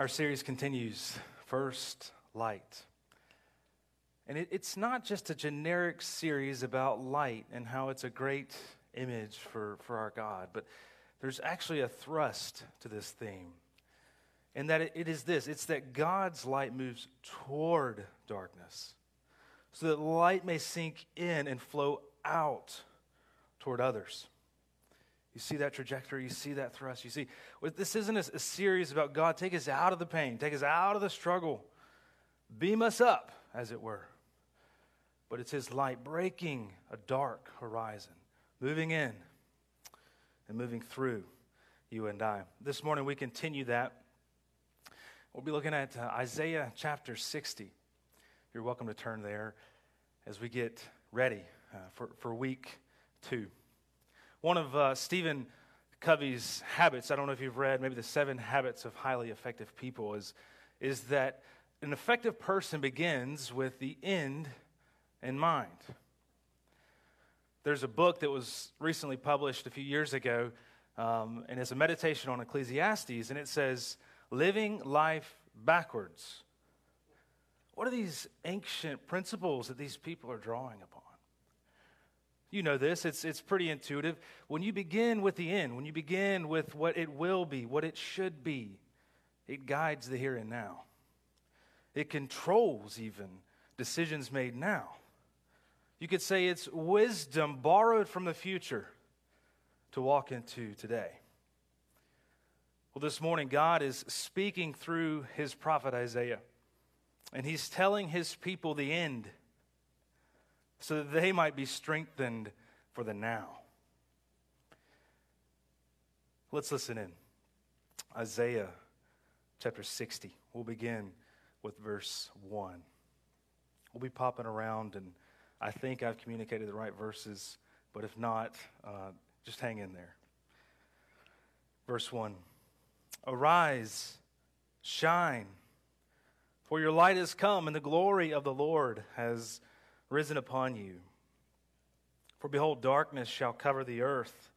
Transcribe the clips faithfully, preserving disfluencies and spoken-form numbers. Our series continues, First Light. And it, it's not just a generic series about light and how it's a great image for, for our God, but there's actually a thrust to this theme. And that it, it is this, it's that God's light moves toward darkness, so that light may sink in and flow out toward others. You see that trajectory, you see that thrust, you see. This isn't a series about God, take us out of the pain, take us out of the struggle, beam us up, as it were. But it's His light breaking a dark horizon, moving in and moving through you and I. This morning we continue that. We'll be looking at Isaiah chapter sixty. You're welcome to turn there as we get ready uh, for, for week two. One of uh, Stephen Covey's habits, I don't know if you've read, maybe the seven habits of highly effective people, is, is that an effective person begins with the end in mind. There's a book that was recently published a few years ago, um, and it's a meditation on Ecclesiastes, and it says, living life backwards. What are these ancient principles that these people are drawing upon? You know this, it's it's pretty intuitive. When you begin with the end, when you begin with what it will be, what it should be, it guides the here and now. It controls even decisions made now. You could say it's wisdom borrowed from the future to walk into today. Well, this morning, God is speaking through His prophet Isaiah, and He's telling His people the end, so that they might be strengthened for the now. Let's listen in. Isaiah chapter sixty. We'll begin with verse one. We'll be popping around, and I think I've communicated the right verses, but if not, uh, just hang in there. Verse one. Arise, shine, for your light has come, and the glory of the Lord has risen upon you. For behold, darkness shall cover the earth,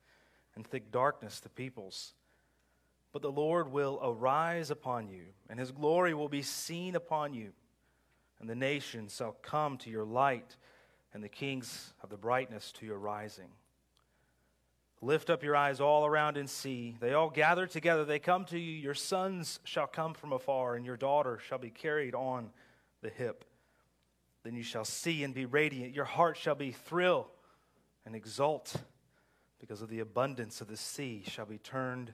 and thick darkness the peoples. But the Lord will arise upon you, and His glory will be seen upon you. And the nations shall come to your light, and the kings of the brightness to your rising. Lift up your eyes all around and see. They all gather together, they come to you. Your sons shall come from afar, and your daughter shall be carried on the hip. Then you shall see and be radiant. Your heart shall be thrill and exult, because of the abundance of the sea shall be turned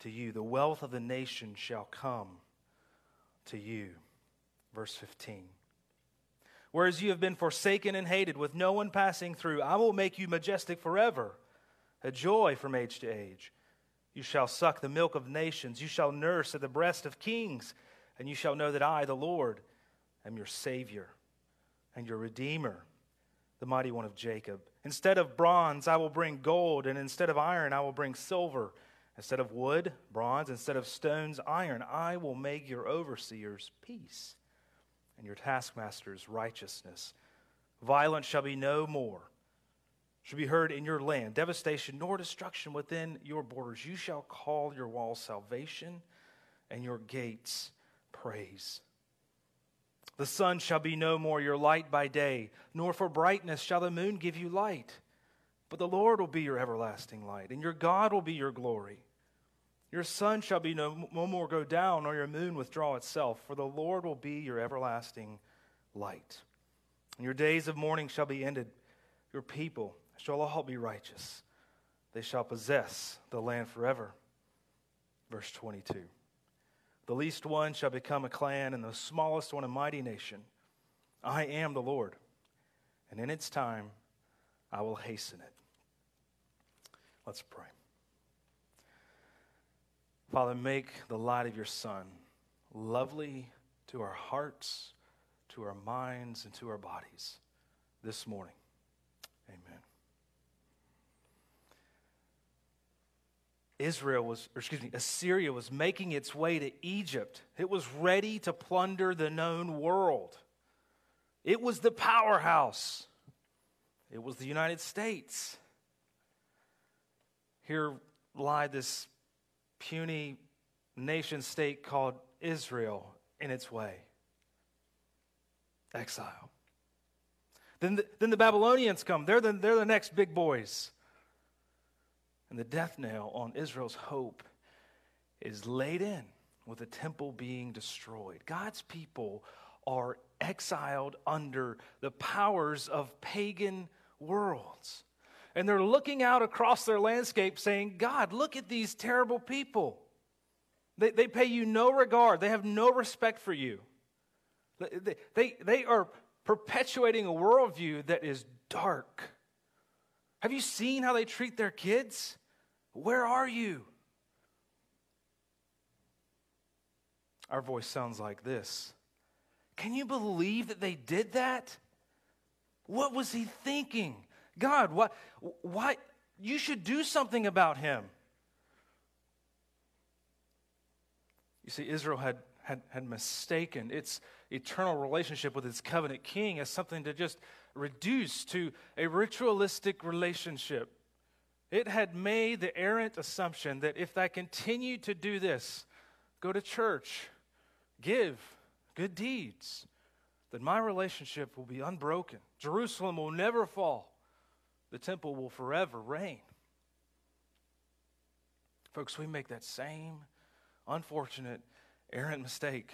to you. The wealth of the nation shall come to you. Verse fifteen. Whereas you have been forsaken and hated, with no one passing through, I will make you majestic forever, a joy from age to age. You shall suck the milk of nations. You shall nurse at the breast of kings. And you shall know that I, the Lord, am your Savior and your Redeemer, the Mighty One of Jacob. Instead of bronze, I will bring gold, and instead of iron, I will bring silver. Instead of wood, bronze, instead of stones, iron. I will make your overseers peace, and your taskmasters righteousness. Violence shall be no more, shall be heard in your land, devastation nor destruction within your borders. You shall call your walls salvation, and your gates praise. The sun shall be no more your light by day, nor for brightness shall the moon give you light. But the Lord will be your everlasting light, and your God will be your glory. Your sun shall be no more go down, nor your moon withdraw itself, for the Lord will be your everlasting light. And your days of mourning shall be ended. Your people shall all be righteous. They shall possess the land forever. Verse twenty-two. The least one shall become a clan, and the smallest one a mighty nation. I am the Lord, and in its time I will hasten it. Let's pray. Father, make the light of your Son lovely to our hearts, to our minds, and to our bodies this morning. Amen. Israel was, or excuse me, Assyria was making its way to Egypt. It was ready to plunder the known world. It was the powerhouse. It was the United States. Here lie this puny nation state called Israel in its way. Exile. Then the, then the Babylonians come. They're the, they're the next big boys. And the death nail on Israel's hope is laid in with the temple being destroyed. God's people are exiled under the powers of pagan worlds. And they're looking out across their landscape saying, God, look at these terrible people. They, they pay you no regard. They have no respect for you. They, they, they are perpetuating a worldview that is dark. Have you seen how they treat their kids? Where are you? Our voice sounds like this. Can you believe that they did that? What was he thinking? God, why, why, you should do something about him. You see, Israel had, had, had mistaken its eternal relationship with its covenant king as something to just reduce to a ritualistic relationship. It had made the errant assumption that if I continue to do this, go to church, give good deeds, then my relationship will be unbroken. Jerusalem will never fall. The temple will forever reign. Folks, we make that same unfortunate errant mistake.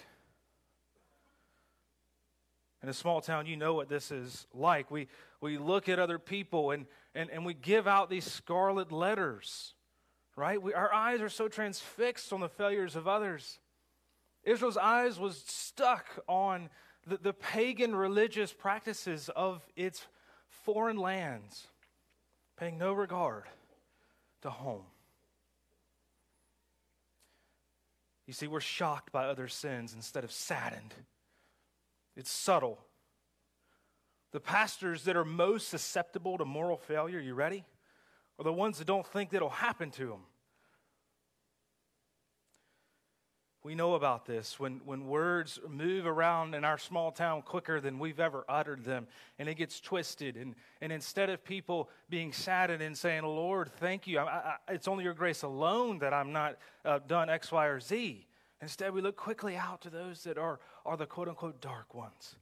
In a small town, you know what this is like. We we look at other people and, and, and we give out these scarlet letters, right? We, our eyes are so transfixed on the failures of others. Israel's eyes was stuck on the, the pagan religious practices of its foreign lands, paying no regard to home. You see, we're shocked by other sins instead of saddened. It's subtle. The pastors that are most susceptible to moral failure, you ready? Are the ones that don't think that'll happen to them. We know about this when, when words move around in our small town quicker than we've ever uttered them, and it gets twisted. And, and instead of people being saddened and saying, Lord, thank you, I, I, it's only your grace alone that I'm not uh, done X, Y, or Z. Instead, we look quickly out to those that are, are the quote-unquote dark ones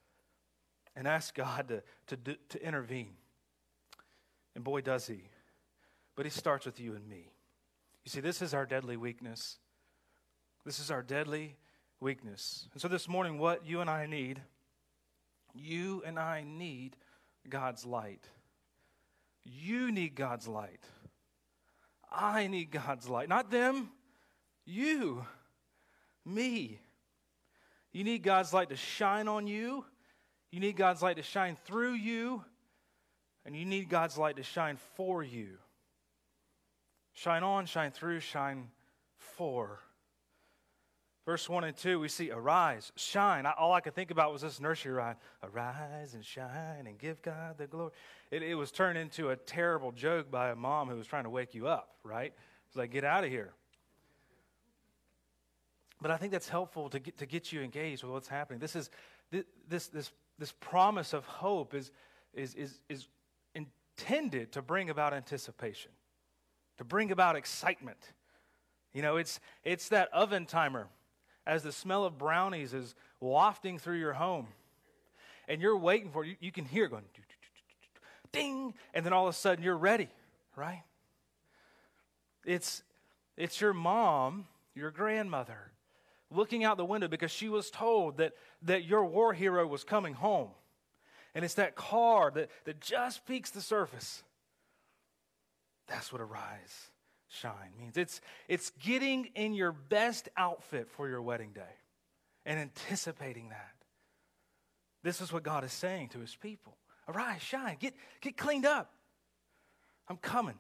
and ask God to, to, do, to intervene. And boy, does he. But he starts with you and me. You see, this is our deadly weakness. This is our deadly weakness. And so this morning, what you and I need, you and I need God's light. You need God's light. I need God's light. Not them, you, me. You need God's light to shine on you. You need God's light to shine through you. And you need God's light to shine for you. Shine on, shine through, shine for. Verse one and two, we see, arise, shine. I, all I could think about was this nursery rhyme. Arise and shine and give God the glory. It, it was turned into a terrible joke by a mom who was trying to wake you up, right? It's like, get out of here. But I think that's helpful to get, to get you engaged with what's happening. This is this this this promise of hope is is is is intended to bring about anticipation, to bring about excitement. You know, it's it's that oven timer. As the smell of brownies is wafting through your home, and you're waiting for it, you, you can hear it going, doo, doo, doo, doo, ding, and then all of a sudden you're ready, right? It's, it's your mom, your grandmother, looking out the window because she was told that, that your war hero was coming home. And it's that car that, that just peaks the surface. That's what arise. Shine means it's it's getting in your best outfit for your wedding day and anticipating that. This is what God is saying to his people. Arise, shine, get get cleaned up. I'm coming.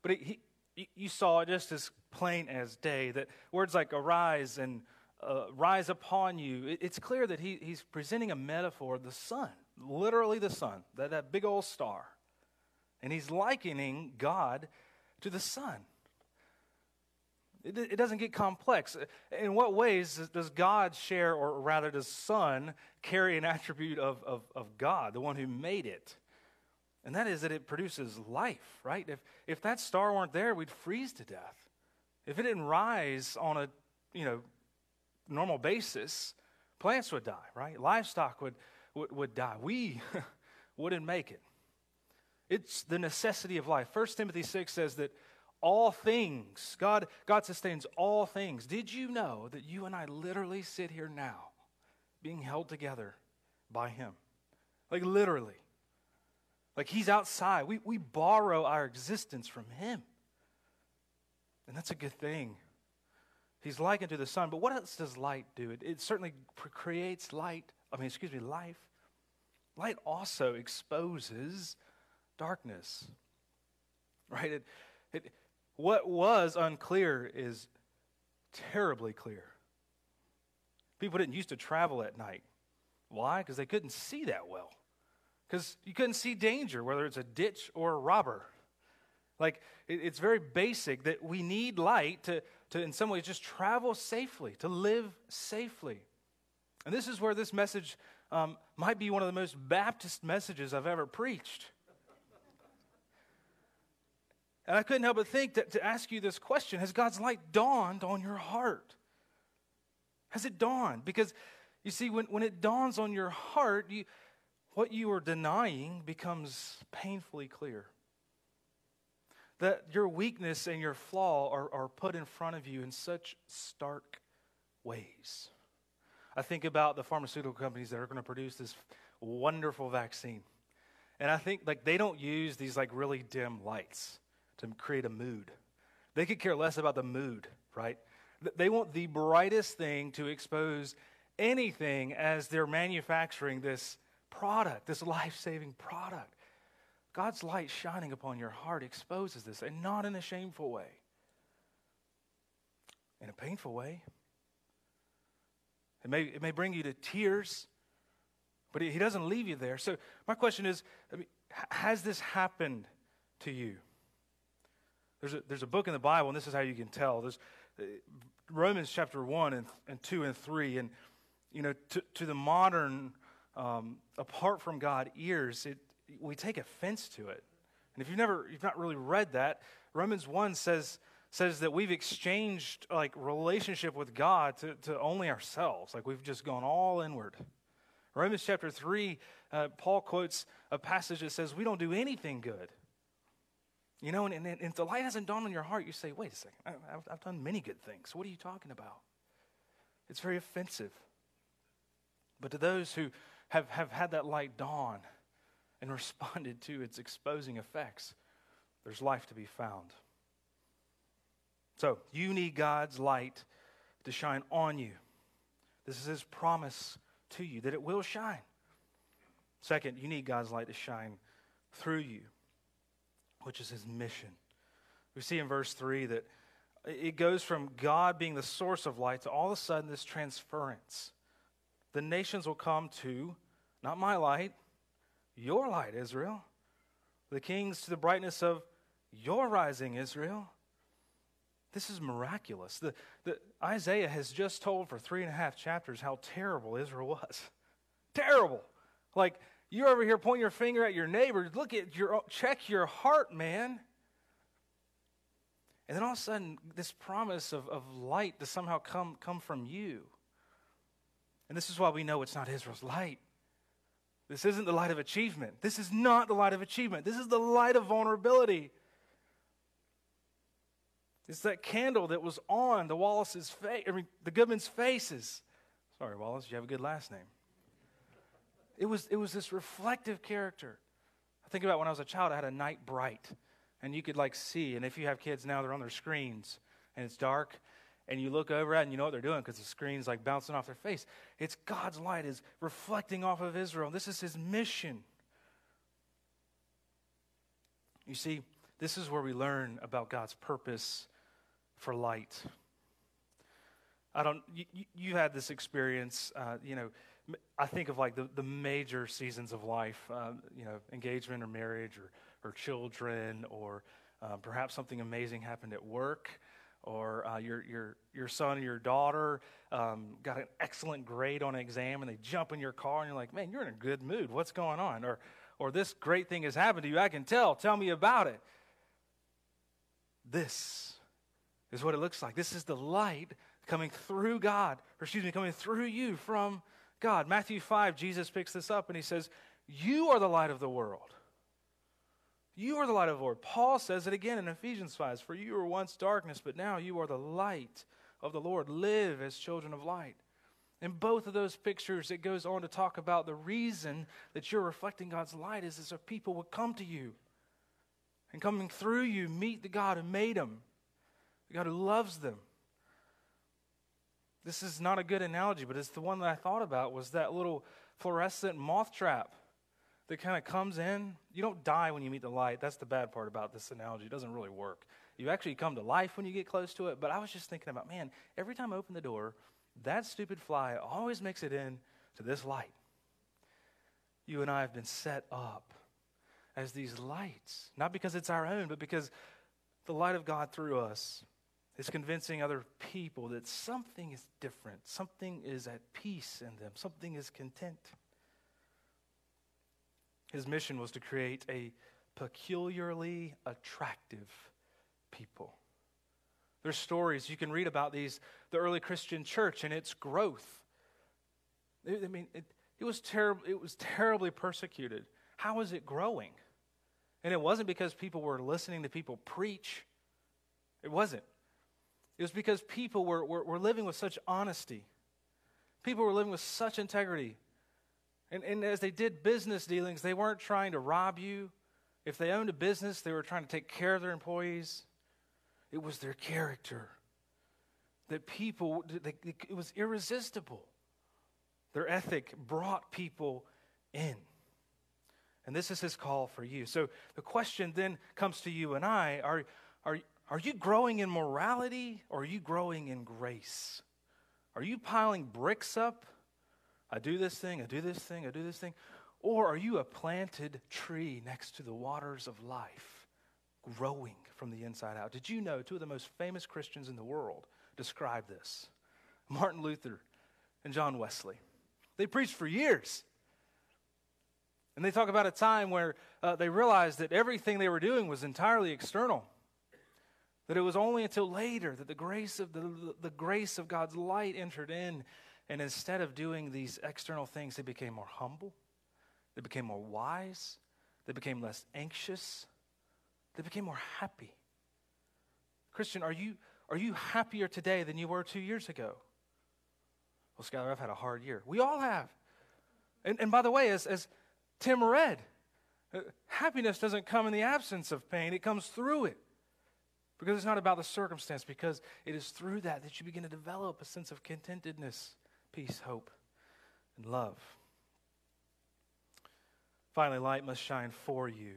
But it, he, you saw just as plain as day that words like arise and uh, rise upon you, it, it's clear that he, he's presenting a metaphor of the sun, literally the sun, that, that big old star. And he's likening God to the sun. It, it doesn't get complex. In what ways does God share, or rather does sun carry an attribute of, of, of God, the one who made it? And that is that it produces life, right? If if that star weren't there, we'd freeze to death. If it didn't rise on a, you know, normal basis, plants would die, right? Livestock would, would, would die. We wouldn't make it. It's the necessity of life. First Timothy six says that all things, God, God sustains all things. Did you know that you and I literally sit here now being held together by Him? Like literally. Like He's outside. We, we borrow our existence from Him. And that's a good thing. He's likened to the sun. But what else does light do? It, it certainly creates light. I mean, excuse me, life. Light also exposes darkness. Right? It, it, what was unclear is terribly clear. People didn't used to travel at night. Why? Because they couldn't see that well. Because you couldn't see danger, whether it's a ditch or a robber. Like, it, it's very basic that we need light to, to, in some ways, just travel safely, to live safely. And this is where this message um, might be one of the most Baptist messages I've ever preached. And I couldn't help but think that, to ask you this question, has God's light dawned on your heart? Has it dawned? Because, you see, when, when it dawns on your heart, you, what you are denying becomes painfully clear. That your weakness and your flaw are, are put in front of you in such stark ways. I think about the pharmaceutical companies that are going to produce this wonderful vaccine. And I think, like, they don't use these, like, really dim lights to create a mood. They could care less about the mood, right? They want the brightest thing to expose anything as they're manufacturing this product, this life-saving product. God's light shining upon your heart exposes this, and not in a shameful way, in a painful way. It may, it may bring you to tears, but He doesn't leave you there. So my question is, I mean, has this happened to you? There's a, there's a book in the Bible, and this is how you can tell. There's Romans chapter one and, and two and three, and you know, to, to the modern, um, apart from God ears, it, we take offense to it. And if you've never, you've not really read that, Romans one says says that we've exchanged like relationship with God to, to only ourselves, like we've just gone all inward. Romans chapter three, uh, Paul quotes a passage that says we don't do anything good. You know, and, and, and if the light hasn't dawned on your heart, you say, wait a second, I, I've, I've done many good things. What are you talking about? It's very offensive. But to those who have, have had that light dawn and responded to its exposing effects, there's life to be found. So you need God's light to shine on you. This is His promise to you, that it will shine. Second, you need God's light to shine through you, which is His mission. We see in verse three that it goes from God being the source of light to all of a sudden this transference. The nations will come to, not my light, your light, Israel. The kings to the brightness of your rising, Israel. This is miraculous. The, the, Isaiah has just told for three and a half chapters how terrible Israel was. Terrible. Like, you're over here pointing your finger at your neighbor. Look at your, check your heart, man. And then all of a sudden, this promise of, of light to somehow come, come from you. And this is why we know it's not Israel's light. This isn't the light of achievement. This is not the light of achievement. This is the light of vulnerability. It's that candle that was on the Wallace's face, I mean, the Goodman's faces. Sorry, Wallace, you have a good last name. It was, it was this reflective character. I think about when I was a child, I had a night bright. And you could like see. And if you have kids now, they're on their screens. And it's dark. And you look over at it and you know what they're doing because the screen's like bouncing off their face. It's God's light is reflecting off of Israel. This is His mission. You see, this is where we learn about God's purpose for light. I don't, you, you had this experience, uh, you know, I think of like the, the major seasons of life, um, you know, engagement or marriage or or children or uh, perhaps something amazing happened at work or uh, your your your son or your daughter um, got an excellent grade on an exam and they jump in your car and you're like, man, you're in a good mood. What's going on? Or or this great thing has happened to you. I can tell. Tell me about it. This is what it looks like. This is the light coming through God, or excuse me, coming through you from God. Matthew five, Jesus picks this up and he says, you are the light of the world. You are the light of the world. Paul says it again in Ephesians five, for you were once darkness, but now you are the light of the Lord. Live as children of light. In both of those pictures, it goes on to talk about the reason that you're reflecting God's light is so people will come to you. And coming through you, meet the God who made them, the God who loves them. This is not a good analogy, but it's the one that I thought about was that little fluorescent moth trap that kind of comes in. You don't die when you meet the light. That's the bad part about this analogy. It doesn't really work. You actually come to life when you get close to it. But I was just thinking about, man, every time I open the door, that stupid fly always makes it in to this light. You and I have been set up as these lights, not because it's our own, but because the light of God through us is convincing other people that something is different, something is at peace in them, something is content. His mission was to create a peculiarly attractive people. There's stories you can read about these, the early Christian church and its growth. I mean, it, it was terrible. It was terribly persecuted. How is it growing? And it wasn't because people were listening to people preach. It wasn't. It was because people were, were, were living with such honesty. People were living with such integrity. And, and as they did business dealings, they weren't trying to rob you. If they owned a business, they were trying to take care of their employees. It was their character. That people, they, it was irresistible. Their ethic brought people in. And this is his call for you. So the question then comes to you and I, are, are, are you growing in morality or are you growing in grace? Are you piling bricks up? I do this thing, I do this thing, I do this thing. Or are you a planted tree next to the waters of life, growing from the inside out? Did you know two of the most famous Christians in the world describe this? Martin Luther and John Wesley. They preached for years. And they talk about a time where uh, they realized that everything they were doing was entirely external. That it was only until later that the grace of, the, the grace of God's light entered in. And instead of doing these external things, they became more humble. They became more wise. They became less anxious. They became more happy. Christian, are you, are you happier today than you were two years ago? Well, Skylar, I've had a hard year. We all have. And, and by the way, as... as Tim read, uh, happiness doesn't come in the absence of pain. It comes through it, because it's not about the circumstance, because it is through that that you begin to develop a sense of contentedness, peace, hope, and love. Finally, light must shine for you.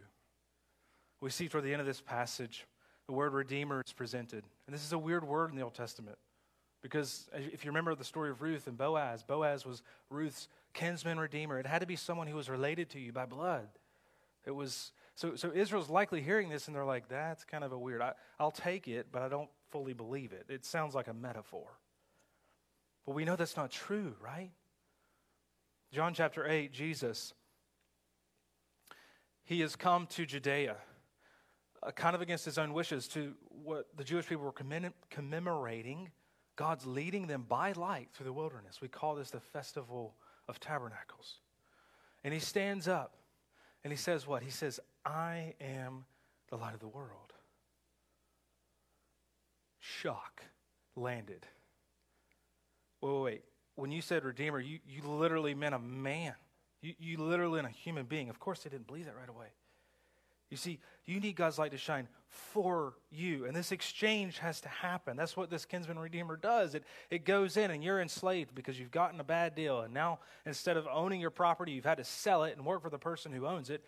We see toward the end of this passage, the word redeemer is presented. And this is a weird word in the Old Testament, because if you remember the story of Ruth and Boaz, Boaz was Ruth's kinsman redeemer. It had to be someone who was related to you by blood. It was so. So Israel's likely hearing this and they're like, "That's kind of a weird. I, I'll take it, but I don't fully believe it. It sounds like a metaphor." But we know that's not true, right? John chapter eight, Jesus. He has come to Judea, uh, kind of against his own wishes, to what the Jewish people were commem- commemorating. God's leading them by light through the wilderness. We call this the Festival of Tabernacles. And he stands up and he says what? He says, I am the light of the world. Shock landed. Wait, wait, wait. When you said Redeemer, you, you literally meant a man. You, you literally meant a human being. Of course, they didn't believe that right away. You see, you need God's light to shine for you. And this exchange has to happen. That's what this kinsman redeemer does. It, it goes in and you're enslaved because you've gotten a bad deal. And now instead of owning your property, you've had to sell it and work for the person who owns it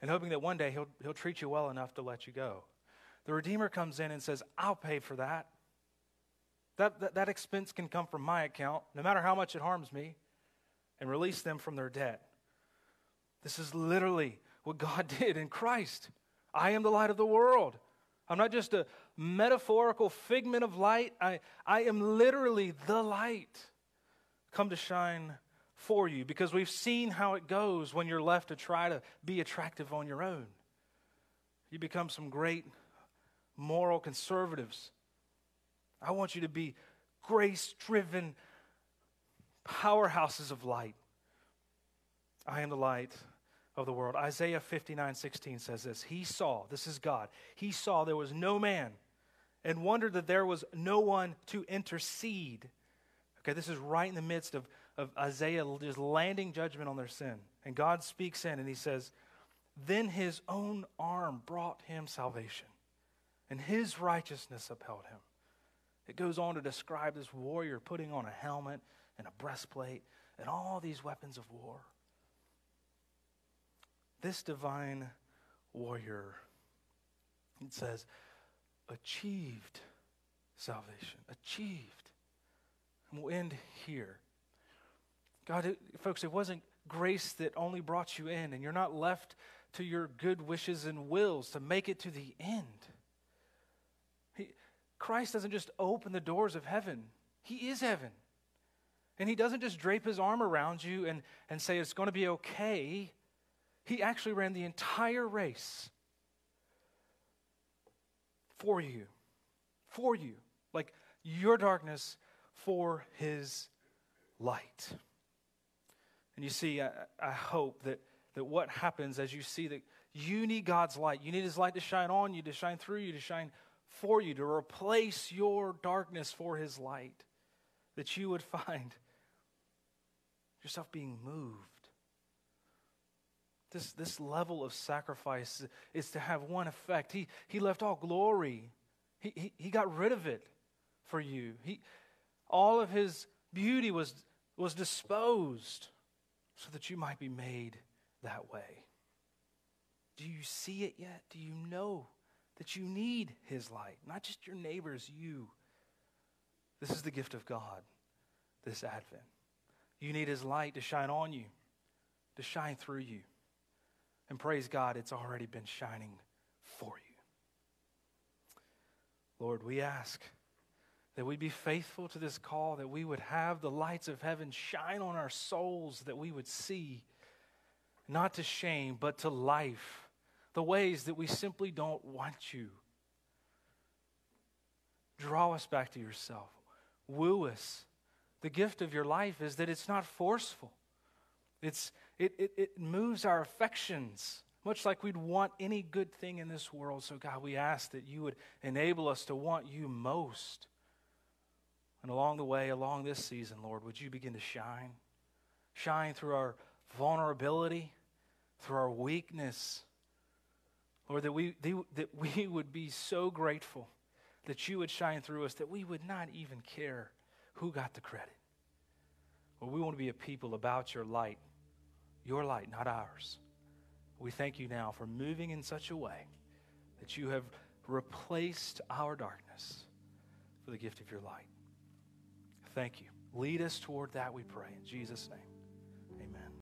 and hoping that one day he'll, he'll treat you well enough to let you go. The redeemer comes in and says, I'll pay for that. That, that, that expense can come from my account, no matter how much it harms me, and release them from their debt. This is literally what God did in Christ. I am the light of the world. I'm not just a metaphorical figment of light. I, I am literally the light come to shine for you, because we've seen how it goes when you're left to try to be attractive on your own. You become some great moral conservatives. I want you to be grace-driven powerhouses of light. I am the light of the world. Isaiah fifty-nine sixteen says this. He saw, this is God, he saw there was no man and wondered that there was no one to intercede. Okay, this is right in the midst of, of Isaiah just landing judgment on their sin. And God speaks in and he says, then his own arm brought him salvation, and his righteousness upheld him. It goes on to describe this warrior putting on a helmet and a breastplate and all these weapons of war. This divine warrior, it says, achieved salvation, achieved. And we'll end here. God, it, folks, it wasn't grace that only brought you in, and you're not left to your good wishes and wills to make it to the end. He, Christ doesn't just open the doors of heaven. He is heaven. And he doesn't just drape his arm around you and, and say it's going to be okay. He actually ran the entire race for you, for you, like your darkness for his light. And you see, I, I hope that, that what happens as you see that you need God's light, you need his light to shine on you, to shine through you, to shine for you, to replace your darkness for his light, that you would find yourself being moved. This, this level of sacrifice is to have one effect. He, he left all glory. He, he, he got rid of it for you. He, all of his beauty was, was disposed so that you might be made that way. Do you see it yet? Do you know that you need his light? Not just your neighbors, you. This is the gift of God, this Advent. You need his light to shine on you, to shine through you. And praise God, it's already been shining for you. Lord, we ask that we be faithful to this call, that we would have the lights of heaven shine on our souls, that we would see, not to shame, but to life, the ways that we simply don't want you. Draw us back to yourself. Woo us. The gift of your life is that it's not forceful. It's It, it it moves our affections, much like we'd want any good thing in this world. So, God, we ask that you would enable us to want you most. And along the way, along this season, Lord, would you begin to shine? Shine through our vulnerability, through our weakness. Lord, that we, that we would be so grateful that you would shine through us, that we would not even care who got the credit. Lord, we want to be a people about your light. Your light, not ours. We thank you now for moving in such a way that you have replaced our darkness for the gift of your light. Thank you. Lead us toward that, we pray, in Jesus' name.